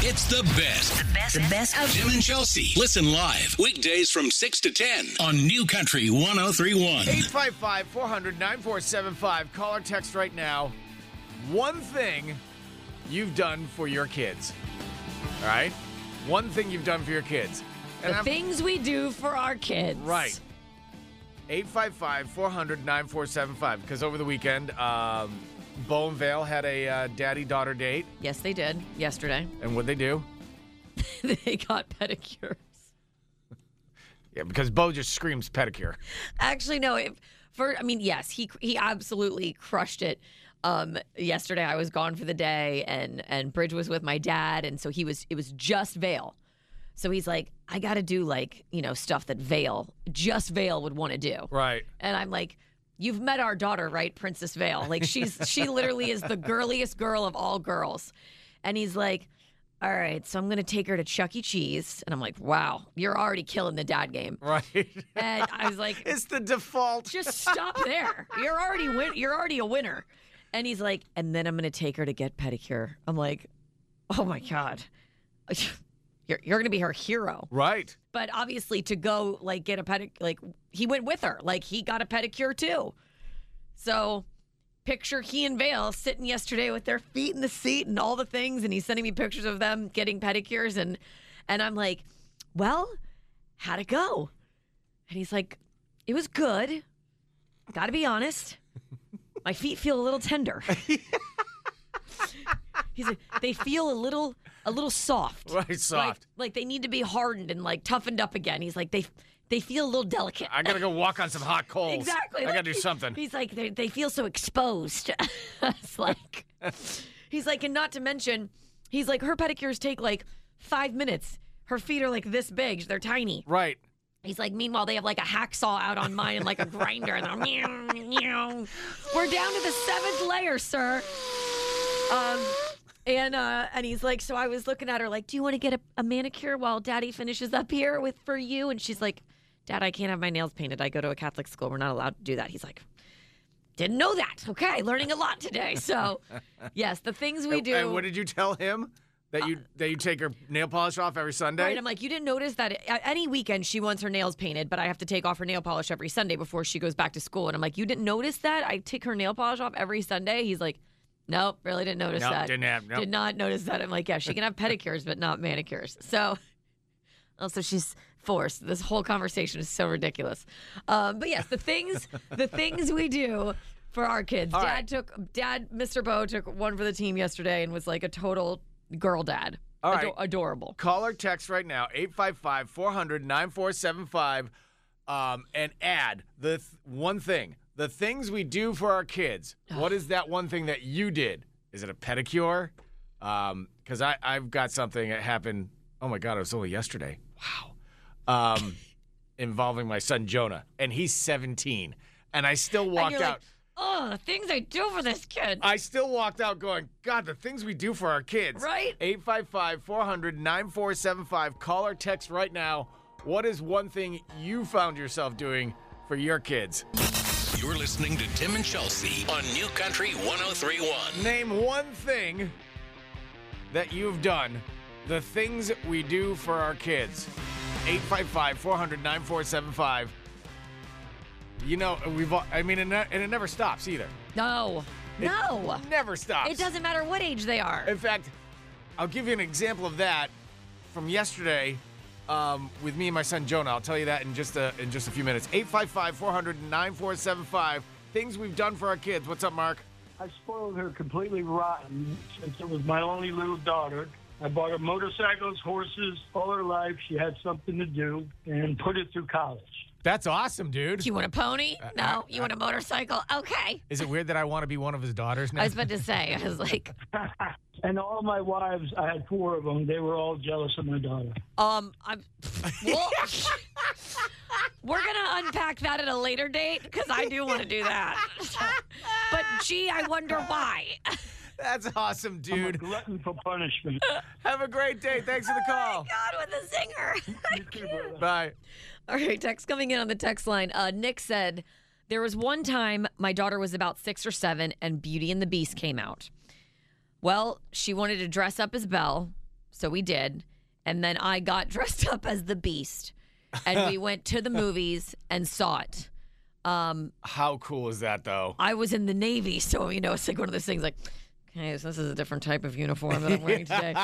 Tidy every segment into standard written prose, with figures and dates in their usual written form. It's the best. The best of Jim and Chelsea. Listen live weekdays from 6 to 10 on New Country 1031. 855-400-9475. Call or text right now. One thing you've done for your kids. All right? One thing you've done for your kids. And the things we do for our kids. Right. 855-400-9475. Because over the weekend, Bow and Vale had a daddy-daughter date. Yes, they did. Yesterday. And what'd they do? They got pedicures. Yeah, because Bo just screams pedicure. Actually, no. Yes, he absolutely crushed it. Yesterday, I was gone for the day, and Bridge was with my dad, and so it was just Vale. So he's like, I got to do, like, you know, stuff that Vale would want to do. Right. And I'm like, you've met our daughter, right, Princess Vale? Like, she literally is the girliest girl of all girls. And he's like, all right, so I'm going to take her to Chuck E. Cheese. And I'm like, wow, you're already killing the dad game. Right. And I was like, it's the default. Just stop there. You're already a winner. And he's like, and then I'm going to take her to get pedicure. I'm like, oh, my God. You're going to be her hero. Right. But obviously to go, like, get a pedicure, like, he went with her. Like, he got a pedicure, too. So picture he and Vale sitting yesterday with their feet in the seat and all the things, and he's sending me pictures of them getting pedicures, and I'm like, well, how'd it go? And he's like, it was good. Gotta be honest. My feet feel a little tender. He's like, they feel a little soft. Right, soft. Like they need to be hardened and, like, toughened up again. He's like, They feel a little delicate. I got to go walk on some hot coals. Exactly. I got to do something. He's like, they feel so exposed. It's like, he's like, and not to mention, he's like, her pedicures take, like, 5 minutes. Her feet are, like, this big. They're tiny. Right. He's like, meanwhile, they have, like, a hacksaw out on mine and, like, a grinder. And they're, meow, meow. We're down to the 7th layer, sir. And he's like, so I was looking at her like, do you want to get a manicure while Daddy finishes up here for you? And she's like, Dad, I can't have my nails painted. I go to a Catholic school. We're not allowed to do that. He's like, didn't know that. Okay, learning a lot today. So, yes, the things we do. And what did you tell him? That you take her nail polish off every Sunday? Right, I'm like, you didn't notice that any weekend she wants her nails painted, but I have to take off her nail polish every Sunday before she goes back to school. And I'm like, you didn't notice that? I take her nail polish off every Sunday? He's like, nope, really didn't notice that. Did not notice that. I'm like, yeah, she can have pedicures, but not manicures. So, also she's... forced. This whole conversation is so ridiculous. But yes, the things we do for our kids. All right. Mr. Bo took one for the team yesterday and was like a total girl dad. All right. Adorable. Call or text right now, 855-400-9475, and add the one thing, the things we do for our kids. What is that one thing that you did? Is it a pedicure? Because I've got something that happened, oh my God, it was only yesterday. Wow. Involving my son Jonah, and he's 17, and I still walked out. Like, oh, the things I do for this kid. I still walked out going, God, the things we do for our kids. Right? 855-400-9475. Call or text right now. What is one thing you found yourself doing for your kids? You're listening to Tim and Chelsea on New Country 1031. Name one thing that you've done. The things we do for our kids. 855-400-9475. You know, and it never stops either. No. Never stops. It doesn't matter what age they are. In fact, I'll give you an example of that from yesterday with me and my son Jonah. I'll tell you that in just a few minutes. 855-400-9475. Things we've done for our kids. What's up, Mark? I spoiled her completely rotten since it was my only little daughter. I bought her motorcycles, horses, all her life. She had something to do and put it through college. That's awesome, dude. Do you want a pony? No. You want a motorcycle? Okay. Is it weird that I want to be one of his daughters now? I was about to say. I was like. And all my wives, I had 4 of them. They were all jealous of my daughter. Well, we're going to unpack that at a later date because I do want to do that. But, gee, I wonder why. That's awesome, dude. I'm a glutton for punishment. Have a great day. Thanks for the call. Oh, my God, with a zinger. Bye. All right, text coming in on the text line. Nick said, there was one time my daughter was about 6 or 7 and Beauty and the Beast came out. Well, she wanted to dress up as Belle, So we did. And then I got dressed up as the Beast. And we went to the movies and saw it. How cool is that, though? I was in the Navy, so, you know, it's like one of those things like, okay, so this is a different type of uniform that I'm wearing today.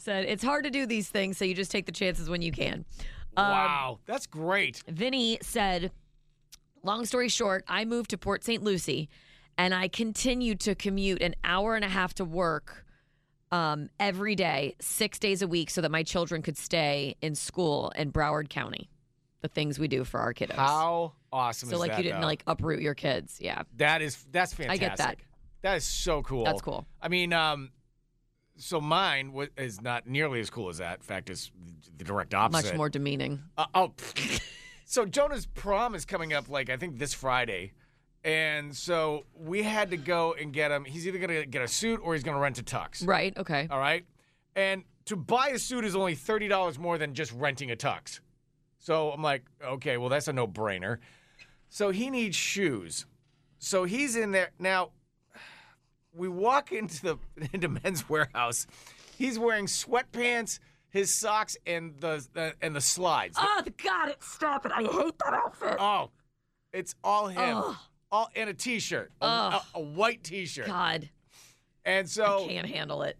Said, it's hard to do these things, so you just take the chances when you can. Wow, that's great. Vinny said, long story short, I moved to Port St. Lucie, and I continued to commute an hour and a half to work every day, 6 days a week, so that my children could stay in school in Broward County. The things we do for our kiddos. How awesome is that? So, like, you didn't, like, uproot your kids. Yeah. That's fantastic. I get that. That is so cool. That's cool. I mean, so mine is not nearly as cool as that. In fact, it's the direct opposite. Much more demeaning. So Jonah's prom is coming up, like, I think this Friday. And so we had to go and get him. He's either going to get a suit or he's going to rent a tux. Right. Okay. All right. And to buy a suit is only $30 more than just renting a tux. So I'm like, okay, well, that's a no-brainer. So he needs shoes. So he's in there. Now, we walk into Men's Warehouse. He's wearing sweatpants, his socks, and the slides. Oh, God, stop it. I hate that outfit. Oh, it's all him. Ugh. All and a T-shirt, a white T-shirt. God. And so I can't handle it.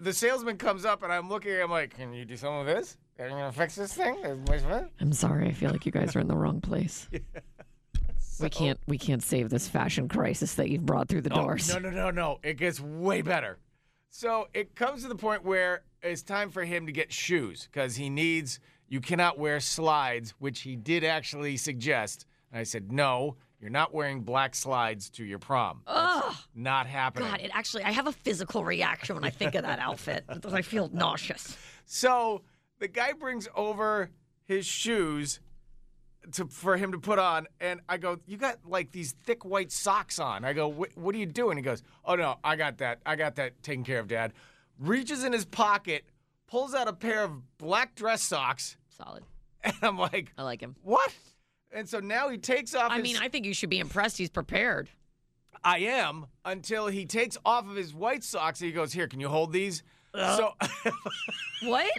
The salesman comes up, and I'm looking at him like, can you do some of this? Are you going to fix this thing? I'm sorry. I feel like you guys are in the wrong place. Yeah. So, we can't save this fashion crisis that you've brought through the doors. No. It gets way better. So it comes to the point where it's time for him to get shoes because you cannot wear slides, which he did actually suggest. And I said, no, you're not wearing black slides to your prom. Ugh. That's not happening. God, I have a physical reaction when I think of that outfit. I feel nauseous. So the guy brings over his shoes for him to put on, and I go, you got, like, these thick white socks on. I go, what are you doing? He goes, oh, no, I got that taken care of, Dad. Reaches in his pocket, pulls out a pair of black dress socks. Solid. And I'm like, I like him. What? And so now he takes off his... I mean, I think you should be impressed he's prepared. I am, until he takes off of his white socks, and he goes, here, can you hold these? So what?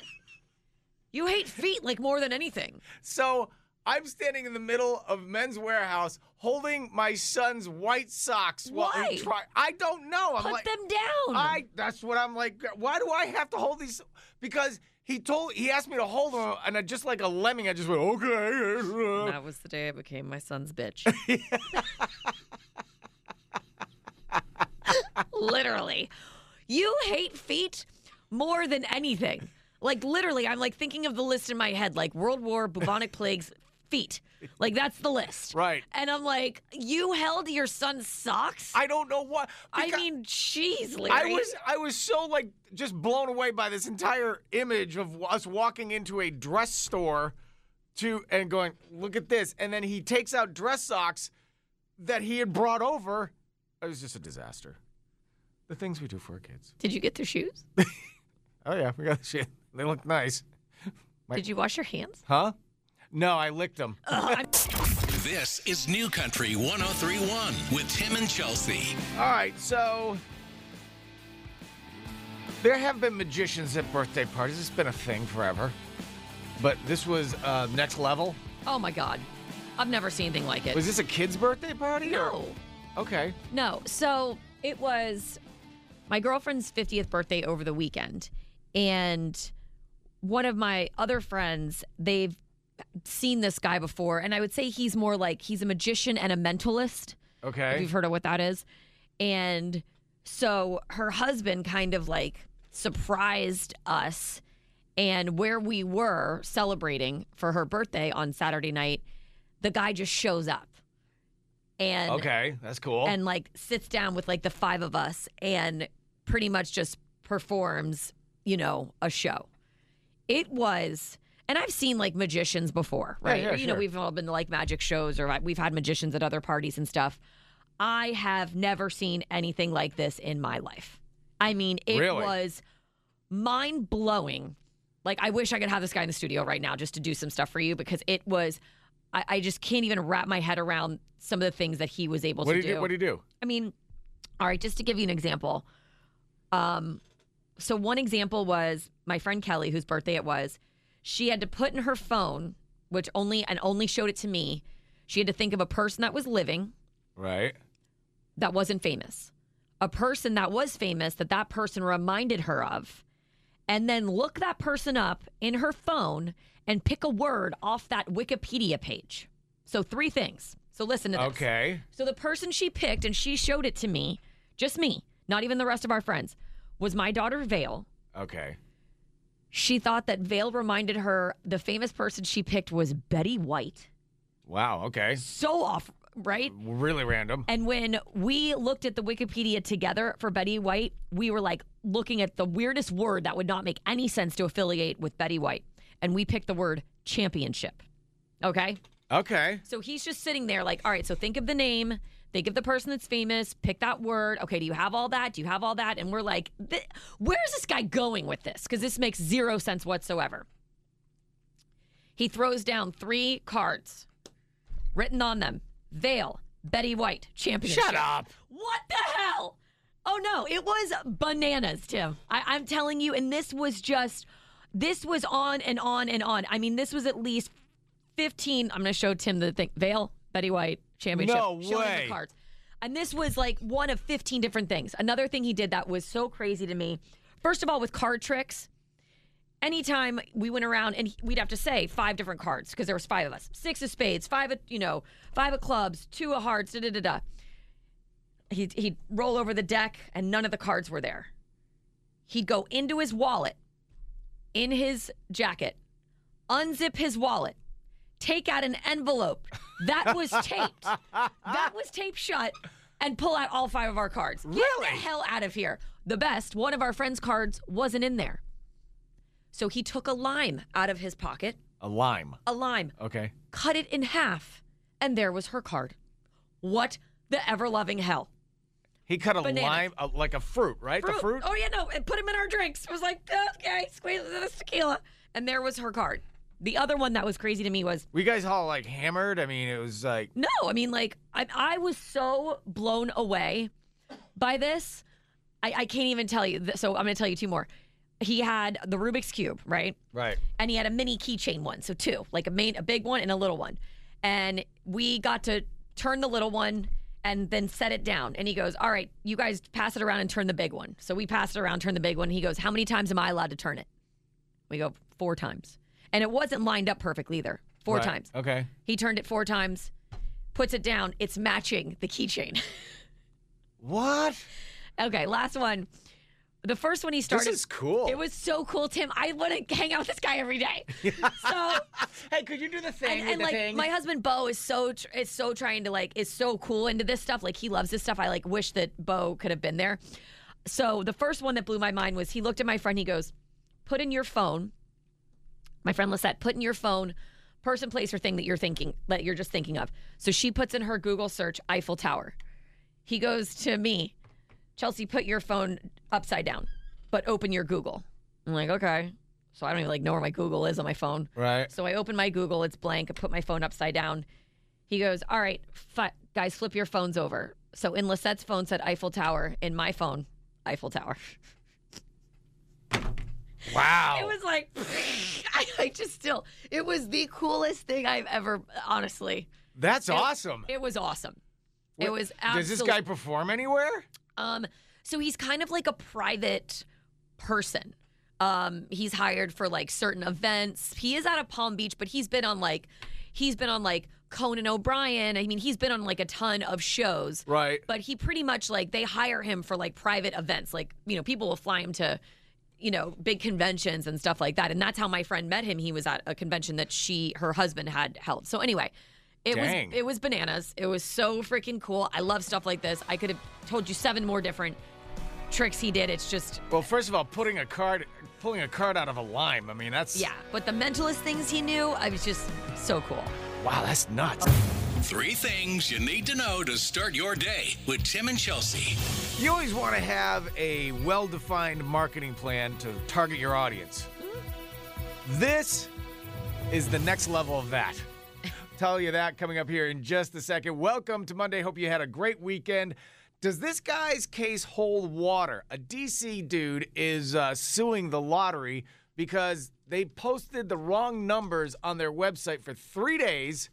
You hate feet, like, more than anything. So I'm standing in the middle of Men's Warehouse holding my son's white socks. Why? I don't know. I'm like, put them down. That's what I'm like. Why do I have to hold these? Because he asked me to hold them, and I just, like a lemming, I just went, okay. And that was the day I became my son's bitch. Literally. You hate feet more than anything. Like, literally, I'm, like, thinking of the list in my head, like, World War, bubonic plagues, feet. Like, that's the list. Right. And I'm like, you held your son's socks? I don't know what. I mean, jeez, Larry. I was so, like, just blown away by this entire image of us walking into a dress store and going, look at this. And then he takes out dress socks that he had brought over. It was just a disaster. The things we do for our kids. Did you get their shoes? Oh, yeah, we got the shit. They look nice. Did you wash your hands? Huh? No, I licked them. This is New Country 1031 with Tim and Chelsea. All right, so there have been magicians at birthday parties. It's been a thing forever. But this was next level. Oh, my God. I've never seen anything like it. Was this a kid's birthday party? No. Okay. No, so it was my girlfriend's 50th birthday over the weekend. And one of my other friends, they've seen this guy before. And I would say he's more like, he's a magician and a mentalist. Okay. If you've heard of what that is. And so her husband kind of, like, surprised us. And where we were celebrating for her birthday on Saturday night, the guy just shows up. And okay, that's cool. And, like, sits down with, like, the five of us and pretty much just performs, you know, a show. It was, and I've seen, like, magicians before, right? Yeah, you know, we've all been to, like, magic shows, or we've had magicians at other parties and stuff. I have never seen anything like this in my life. I mean, it was mind-blowing. Like, I wish I could have this guy in the studio right now just to do some stuff for you, because it was, I just can't even wrap my head around some of the things that he was able to do. What did he do? I mean, all right, just to give you an example, So one example was my friend Kelly, whose birthday it was. She had to put in her phone, which only showed it to me. She had to think of a person that was living. Right. That wasn't famous. A person that was famous that person reminded her of. And then look that person up in her phone and pick a word off that Wikipedia page. So three things. So listen to this. Okay. So the person she picked, and she showed it to me, just me, not even the rest of our friends, was my daughter Vale. Okay. She thought that Vale reminded her the famous person she picked was Betty White. Wow, okay. So off, right? Really random. And when we looked at the Wikipedia together for Betty White, we were like looking at the weirdest word that would not make any sense to affiliate with Betty White. And we picked the word championship. Okay? Okay. So he's just sitting there like, all right, so think of the name. Think of the person that's famous. Pick that word. Okay, do you have all that? Do you have all that? And we're like, where's this guy going with this? Because this makes zero sense whatsoever. He throws down three cards written on them. Vale, Betty White, championship. Shut up. What the hell? Oh, no. It was bananas, Tim. I'm telling you, and this was on and on and on. I mean, this was at least 15. I'm going to show Tim the thing. Vale, Betty White, championship. No way. Showing him the cards. And this was like one of 15 different things. Another thing he did that was so crazy to me. First of all, with card tricks, anytime we went around and we'd have to say 5 different cards because there was 5 of us. 6 of spades, 5 of clubs, 2 of hearts, da-da-da-da. He'd roll over the deck and none of the cards were there. He'd go into his wallet, in his jacket, unzip his wallet, take out an envelope that was taped, shut, and pull out all 5 of our cards. Really? Get the hell out of here. The best, one of our friend's cards wasn't in there. So he took a lime out of his pocket. A lime? A lime. Okay. Cut it in half, and there was her card. What the ever-loving hell. He cut a lime, like a fruit, right? Fruit. The fruit? Oh, yeah, no. It put him in our drinks. It was like, okay, squeeze this tequila. And there was her card. The other one that was crazy to me was... Were you guys all, like, hammered? I mean, it was like... No, I mean, like, I was so blown away by this. I can't even tell you. So I'm going to tell you 2 more. He had the Rubik's cube, right? Right. And he had a mini keychain one, so 2. Like a big one and a little one. And we got to turn the little one and then set it down. And he goes, all right, you guys pass it around and turn the big one. So we passed it around, turned the big one. He goes, how many times am I allowed to turn it? We go, 4 times. And it wasn't lined up perfectly either. 4 right. times. Okay. He turned it 4 times, puts it down. It's matching the keychain. What? Okay, last one. The first one he started. This is cool. It was so cool, Tim. I want to hang out with this guy every day. So, hey, could you do the thing? And the like, thing? My husband Bo is so cool into this stuff. Like, he loves this stuff. I like wish that Bo could have been there. So the first one that blew my mind was he looked at my friend. He goes, "Put in your phone." My friend Lisette, put in your phone, person, place, or thing that you're just thinking of. So she puts in her Google search Eiffel Tower. He goes to me, Chelsea, put your phone upside down, but open your Google. I'm like, okay. So I don't even like know where my Google is on my phone. Right. So I open my Google. It's blank. I put my phone upside down. He goes, all right, guys, flip your phones over. So in Lisette's phone said Eiffel Tower. In my phone, Eiffel Tower. Wow. It was like, I just still, it was the coolest thing I've ever, honestly. That's awesome. It was awesome. What, it was absolutely. Does this guy perform anywhere? So he's kind of like a private person. He's hired for like certain events. He is out of Palm Beach, but he's been on like Conan O'Brien. I mean, he's been on like a ton of shows. Right. But he pretty much like they hire him for like private events. Like, you know, people will fly him to, you know, big conventions and stuff like that. And that's how my friend met him. He was at a convention that her husband had held. So anyway. It was bananas. It was so freaking cool. I love stuff like this. I could have told you 7 more different tricks he did. It's just... Well, first of all, pulling a card out of a lime. I mean, that's... Yeah, but the mentalist things he knew, I was just so cool. Wow, that's nuts. 3 things you need to know to start your day with Tim and Chelsea. You always want to have a well-defined marketing plan to target your audience. Mm-hmm. This is the next level of that. Tell you that coming up here in just a second. Welcome to Monday. Hope you had a great weekend. Does this guy's case hold water? A D.C. dude is suing the lottery because they posted the wrong numbers on their website for 3 days,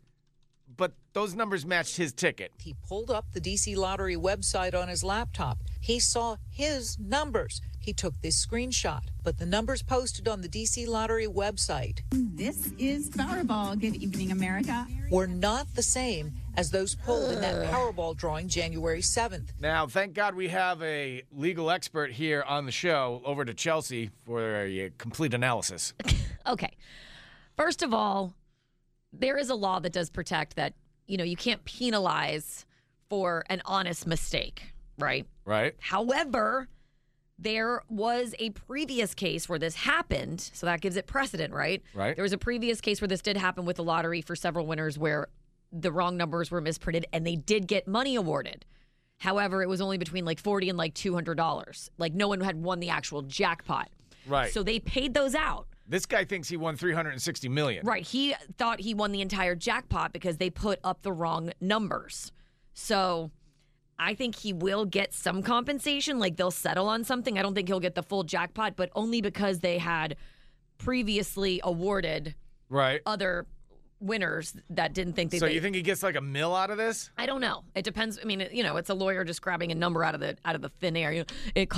but those numbers matched his ticket. He pulled up the D.C. Lottery website on his laptop. He saw his numbers. He took this screenshot, but the numbers posted on the D.C. Lottery website. This is Powerball. Good evening, America. Were not the same as those pulled in that Powerball drawing January 7th. Now, thank God we have a legal expert here on the show. Over to Chelsea for a complete analysis. Okay. First of all, there is a law that does protect that, you know, you can't penalize for an honest mistake, right? Right. However, there was a previous case where this happened, so that gives it precedent, right? Right. There was a previous case where this did happen with the lottery for several winners where the wrong numbers were misprinted and they did get money awarded. However, it was only between like $40 and like $200. Like no one had won the actual jackpot. Right. So they paid those out. This guy thinks he won $360 million. Right. He thought he won the entire jackpot because they put up the wrong numbers. So I think he will get some compensation. Like, they'll settle on something. I don't think he'll get the full jackpot, but only because they had previously awarded other winners that didn't think they did. So you think he gets like a $1 million out of this? I don't know. It depends. I mean, you know, it's a lawyer just grabbing a number out of the thin air. You know, it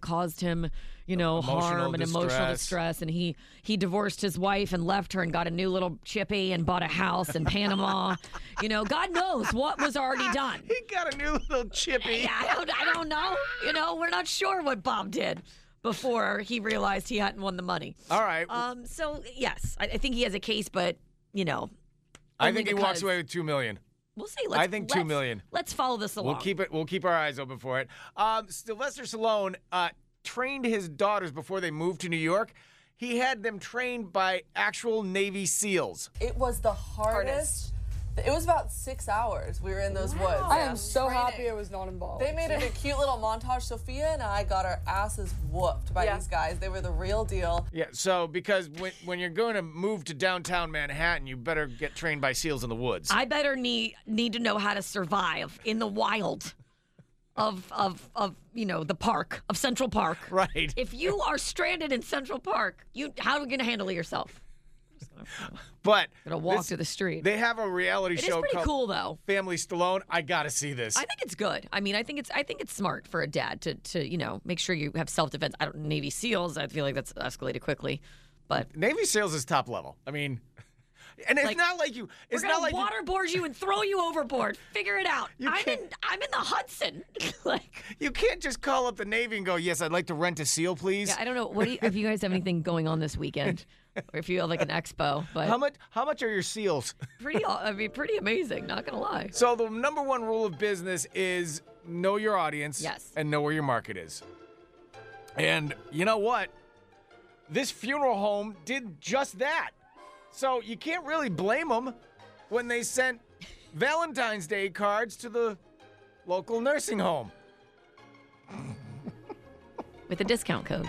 caused him, you know, harm and emotional distress, and he divorced his wife and left her and got a new little chippy and bought a house in Panama. You know, God knows what was already done. He got a new little chippy. Yeah, I don't know. You know, we're not sure what Bob did before he realized he hadn't won the money. All right. So yes, I think he has a case, but you know, I think he walks away with $2 million. We'll see. I think $2 million. Let's follow this along. We'll keep our eyes open for it. Sylvester Stallone trained his daughters before they moved to New York. He had them trained by actual Navy SEALs. It was the hardest. It was about 6 hours we were in those woods. I am so happy I was not involved. They made it a cute little montage. Sophia and I got our asses whooped by these guys. They were the real deal. Yeah, so because when you're going to move to downtown Manhattan, you better get trained by SEALs in the woods. I better need to know how to survive in the wild of you know, the park, of Central Park. Right. If you are stranded in Central Park, how are you going to handle yourself? But gonna walk to the street. They have a reality show. It's pretty cool, though. Family Stallone. I gotta see this. I think it's good. I mean, I think it's smart for a dad to you know, make sure you have self defense. I don't Navy SEALs. I feel like that's escalated quickly, but Navy SEALs is top level. I mean, and it's like, not like you. It's not like waterboard you and throw you overboard. Figure it out. I'm in the Hudson. Like, you can't just call up the Navy and go, "Yes, I'd like to rent a SEAL, please." Yeah, I don't know. If you guys have anything going on this weekend? Or if you have like an expo, but how much are your SEALs? Pretty amazing. Not gonna lie. So the number one rule of business is know your audience, and know where your market is. And you know what? This funeral home did just that. So you can't really blame them when they sent Valentine's Day cards to the local nursing home with a discount code.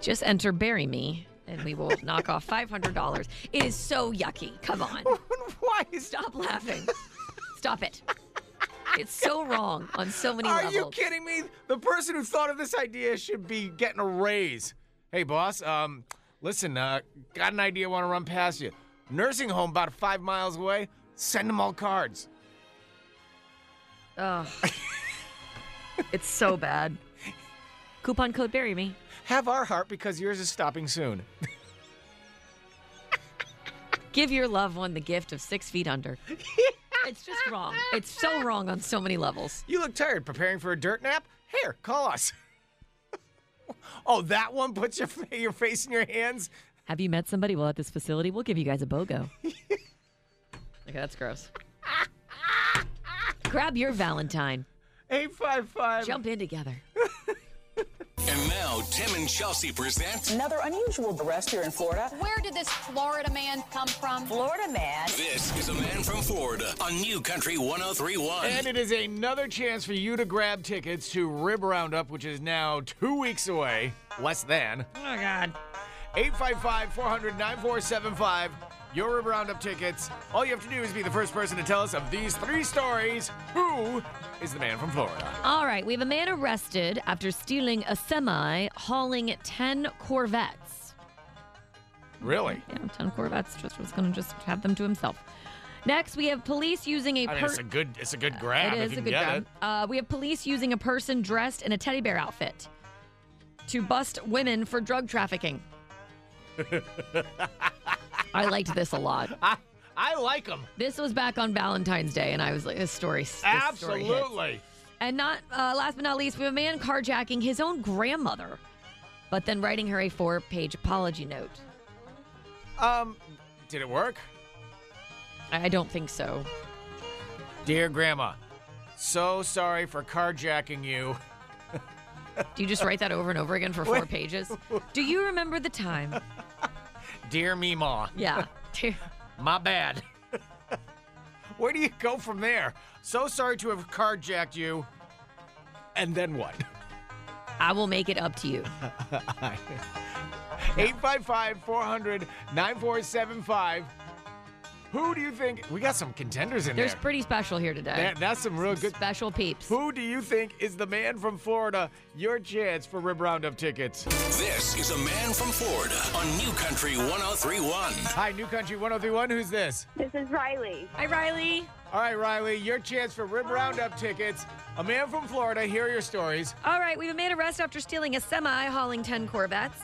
Just enter "bury me" and we will knock off $500. It is so yucky. Come on. Why? Stop laughing. Stop it. It's so wrong on so many levels. Are you kidding me? The person who thought of this idea should be getting a raise. Hey, boss, listen, got an idea, want to run past you. Nursing home about 5 miles away. Send them all cards. Ugh. It's so bad. Coupon code "bury me." Have our heart because yours is stopping soon. Give your loved one the gift of 6 feet under. It's just wrong. It's so wrong on so many levels. You look tired. Preparing for a dirt nap? Here, call us. Oh, that one puts your face in your hands? Have you met somebody while at this facility? We'll give you guys a BOGO. Okay, that's gross. Grab your Valentine. 855. Jump in together. And now, Tim and Chelsea present... Another unusual arrest here in Florida. Where did this Florida man come from? Florida man. This is a man from Florida on New Country 103.1. And it is another chance for you to grab tickets to Rib Roundup, which is now 2 weeks away. Less than. Oh, God. 855-400-9475. your River Roundup tickets. All you have to do is be the first person to tell us of these three stories. Who is the man from Florida? All right, we have a man arrested after stealing a semi hauling 10 Corvettes. Really? Yeah, 10 Corvettes. Just was going to just have them to himself. Next, we have police using a... it's a good grab. It is a good grab. We have police using a person dressed in a teddy bear outfit to bust women for drug trafficking. I liked this a lot. I like them. This was back on Valentine's Day, and I was like, this story hits. And last but not least, we have a man carjacking his own grandmother, but then writing her a 4-page apology note. Did it work? I don't think so. Dear Grandma, so sorry for carjacking you. Do you just write that over and over again for 4 pages? Do you remember the time? Dear me, Ma. Yeah. Dear. My bad. Where do you go from there? So sorry to have carjacked you. And then what? I will make it up to you. 855-400-9475. Who do you think... We got some contenders in there. There's pretty special here today. That's some real good... Special peeps. Who do you think is the man from Florida? Your chance for Rib Roundup tickets. This is a man from Florida on New Country 1031. Hi, New Country 1031. Who's this? This is Riley. Hi, Riley. All right, Riley, your chance for Rib Roundup tickets. A man from Florida. Here are your stories. All right, we have a man arrested after stealing a semi hauling 10 Corvettes.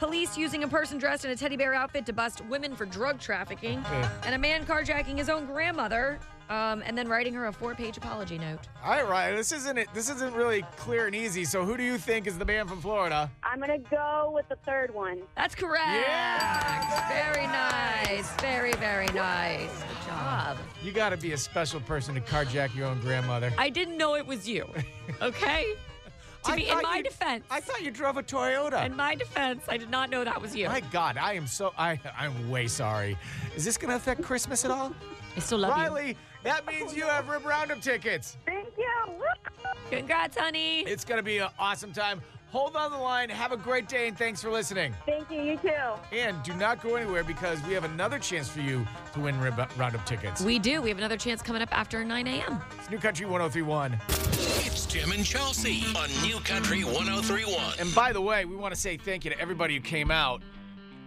Police using a person dressed in a teddy bear outfit to bust women for drug trafficking. Yeah. And a man carjacking his own grandmother and then writing her a 4-page apology note. All right, Ryan, this isn't really clear and easy, so who do you think is the man from Florida? I'm going to go with the third one. That's correct. Yeah. Very nice. Very, very nice. Good job. You got to be a special person to carjack your own grandmother. I didn't know it was you, okay? I thought you drove a Toyota. In my defense, I did not know that was you. My God, I am so... I'm way sorry. Is this going to affect Christmas at all? I still love Riley, you. Riley, that means you have Rib Roundup tickets. Thank you. Congrats, honey. It's going to be an awesome time. Hold on the line. Have a great day, and thanks for listening. Thank you. You too. And do not go anywhere because we have another chance for you to win Rib Roundup tickets. We do. We have another chance coming up after 9 a.m. It's New Country 1031. It's Tim and Chelsea on New Country 1031. And by the way, we want to say thank you to everybody who came out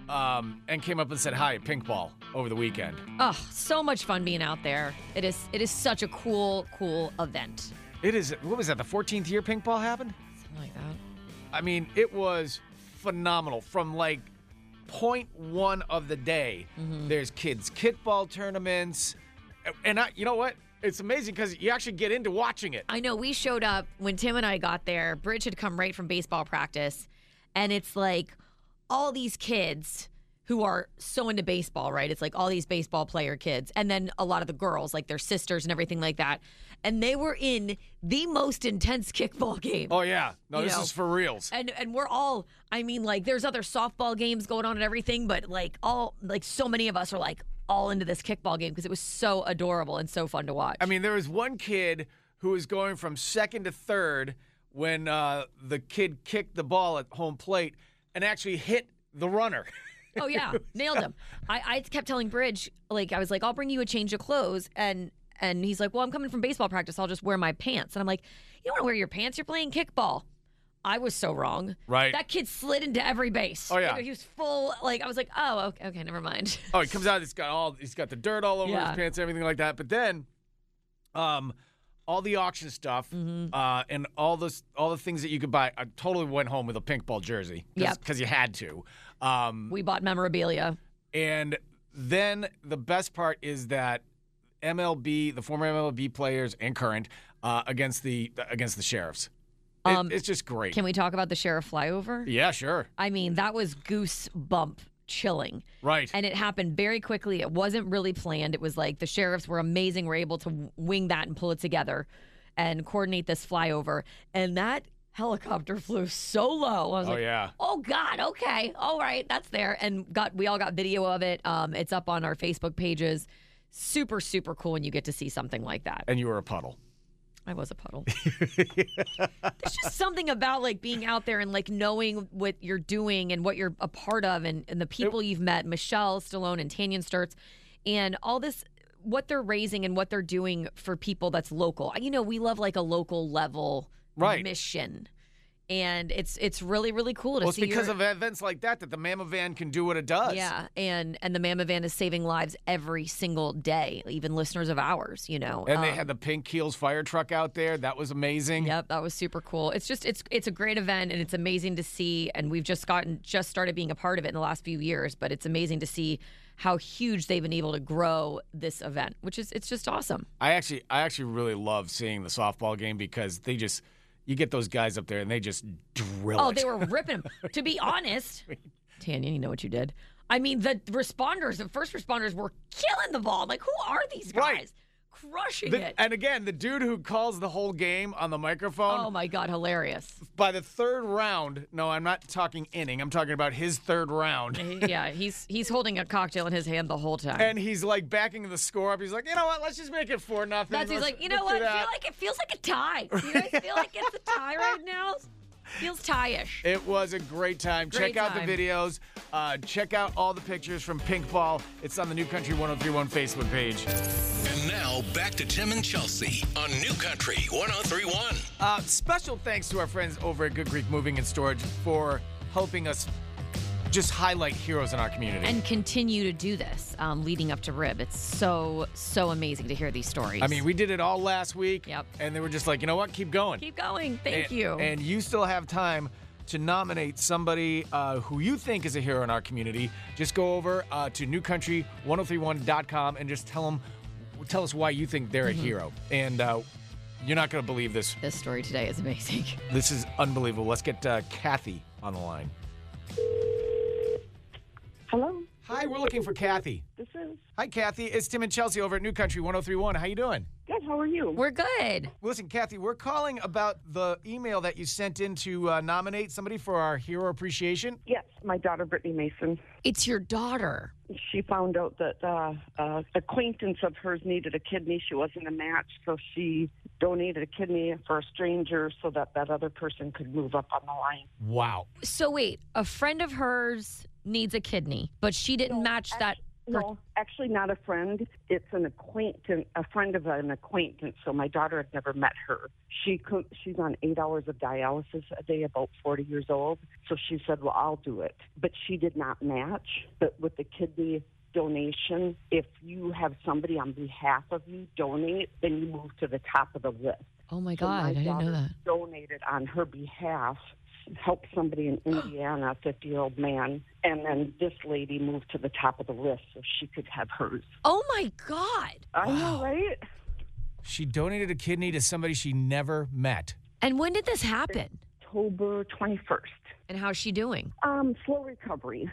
and came up and said hi at Pinkball over the weekend. Oh, so much fun being out there. It is such a cool event. It is. What was that, the 14th year Pinkball happened? Something like that. I mean, it was phenomenal. From like 0.1 of the day, There's kids' kickball tournaments. And you know what? It's amazing because you actually get into watching it. I know. We showed up when Tim and I got there. Bridge had come right from baseball practice. And it's like all these kids who are so into baseball, right? It's like all these baseball player kids. And then a lot of the girls, like their sisters and everything like that. And they were in the most intense kickball game. Oh, yeah. No, this is for reals. And we're all, I mean, like, there's other softball games going on and everything. But, like, so many of us are, like, all into this kickball game because it was so adorable and so fun to watch. I mean, there was one kid who was going from second to third when the kid kicked the ball at home plate and actually hit the runner. Oh, yeah. Nailed him. I kept telling Bridge, like, I was like, I'll bring you a change of clothes. And he's like, well, I'm coming from baseball practice. I'll just wear my pants. And I'm like, you don't want to wear your pants. You're playing kickball. I was so wrong. Right. That kid slid into every base. Oh, yeah. Like, he was full. Like, I was like, oh, okay, never mind. Oh, he comes out. He's got the dirt all over his pants and everything like that. But then all the auction stuff and all the things that you could buy, I totally went home with a Pinkball jersey because you had to. We bought memorabilia. And then the best part is that MLB, the former MLB players and current, against the sheriffs. It's just great. Can we talk about the sheriff flyover? Yeah, sure. I mean, that was goosebump chilling. Right. And it happened very quickly. It wasn't really planned. It was like the sheriffs were amazing. We're able to wing that and pull it together and coordinate this flyover. And that helicopter flew so low. I was oh God, okay, all right, that's there. And we all got video of it. It's up on our Facebook pages. Super, super cool when you get to see something like that. And you were a puddle. I was a puddle. There's just something about like being out there and like knowing what you're doing and what you're a part of and the people you've met, Michelle Stallone and Tanyan Sturts, and all this, what they're raising and what they're doing for people that's local. You know, we love like a local level mission. And it's really, really cool to see. Well, it's because of events like that that the Mama Van can do what it does. Yeah, and the Mama Van is saving lives every single day, even listeners of ours, you know. And they had the Pink Keels fire truck out there. That was amazing. Yep, that was super cool. It's just, it's a great event, and it's amazing to see. And we've just started being a part of it in the last few years, but it's amazing to see how huge they've been able to grow this event, which is, it's just awesome. I actually really love seeing the softball game because they just... You get those guys up there, and they just drill it. Oh, they were ripping them. To be honest, Tanyan, you know what you did. I mean, the first responders were killing the ball. Like, who are these guys? Right. Crushing it. And again, the dude who calls the whole game on the microphone. Oh, my God, hilarious. By the third round, no, I'm not talking inning. I'm talking about his third round. Yeah, he's holding a cocktail in his hand the whole time. And he's, like, backing the score up. He's like, you know what, let's just make it 4-0. He's like, you know what, it feels like a tie. Do you guys feel like it's a tie right now? Feels tie-ish. It was a great time. Check out the videos. Check out all the pictures from Pinkball. It's on the New Country 1031 Facebook page. And now, back to Tim and Chelsea on New Country 1031. Special thanks to our friends over at Good Creek Moving and Storage for helping us just highlight heroes in our community. And continue to do this leading up to RIB. It's so, so amazing to hear these stories. I mean, we did it all last week. Yep. And they were just like, you know what? Keep going. Keep going. Thank you. And you still have time to nominate somebody who you think is a hero in our community. Just go over to newcountry1031.com and just tell us why you think they're a hero. And you're not going to believe this. This story today is amazing. This is unbelievable. Let's get Kathy on the line. Hello. Hi, we're looking for Kathy. This is... Hi, Kathy. It's Tim and Chelsea over at New Country 1031. How you doing? Good. How are you? We're good. Listen, Kathy, we're calling about the email that you sent in to nominate somebody for our hero appreciation. Yes, my daughter, Brittany Mason. It's your daughter. She found out that an acquaintance of hers needed a kidney. She wasn't a match, so she donated a kidney for a stranger so that that other person could move up on the line. Wow. So wait, a friend of hers... needs a kidney, but she didn't match that. No, actually not a friend. It's an acquaintance, a friend of an acquaintance. So my daughter had never met her. She's on 8 hours of dialysis a day, about 40 years old. So she said, well, I'll do it. But she did not match. But with the kidney donation, if you have somebody on behalf of you donate, then you move to the top of the list. Oh, my God. So my daughter didn't know that. Donated on her behalf. Helped somebody in Indiana, a 50-year-old man, and then this lady moved to the top of the list so she could have hers. Oh, my God. I know, right? She donated a kidney to somebody she never met. And when did this happen? October 21st. And how's she doing? Slow recovery.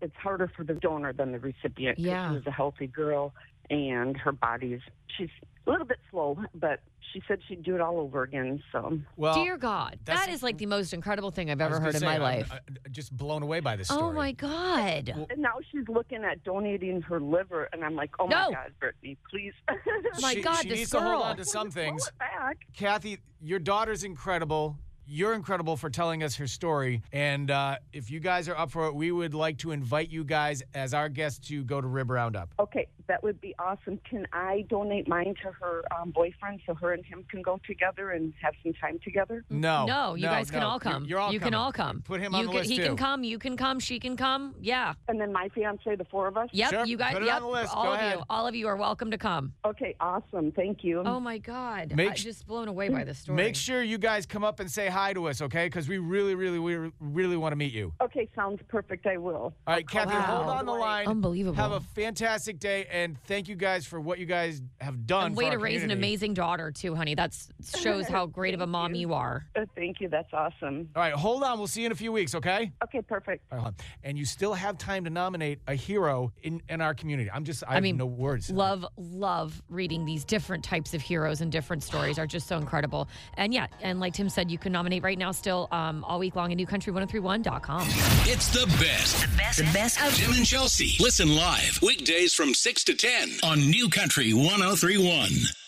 It's harder for the donor than the recipient. Yeah. 'Cause she was a healthy girl, and her body's... She's a little bit slow, but... She said she'd do it all over again, so... Well, dear God, that is like the most incredible thing I've ever heard in my life. I'm just blown away by this story. Oh, my God. Well, and now she's looking at donating her liver, and I'm like, oh, my God, Brittany, please. Oh, my God, this girl. She needs to hold on to some things. Pull it back. Kathy, your daughter's incredible. You're incredible for telling us her story, and if you guys are up for it, we would like to invite you guys as our guests to go to Rib Roundup. Okay, that would be awesome. Can I donate mine to her boyfriend so her and him can go together and have some time together? No, you guys can all come. You can all come. Put him on the list, too. He can come. You can come. She can come. Yeah. And then my fiancé, the four of us? Yep. Sure, you guys, put it on the list. Go ahead. All of you are welcome to come. Okay, awesome. Thank you. Oh, my God. I'm just blown away by this story. Make sure you guys come up and say hi to us, okay? Because we really want to meet you. Okay, sounds perfect. I will. All right, Kathy, hold on the line. Unbelievable. Have a fantastic day, and thank you guys for what you guys have done. And way to raise an amazing daughter, too, honey. That shows how great of a mom you are. Thank you. That's awesome. All right, hold on. We'll see you in a few weeks, okay? Okay, perfect. Right, and you still have time to nominate a hero in our community. I mean, have no words. Love reading these different types of heroes and different stories are just so incredible. And yeah, and like Tim said, you can nominate right now still all week long at newcountry1031.com. It's the best. The best of Tim and Chelsea. Listen live weekdays from 6 to 10 on New Country 1031.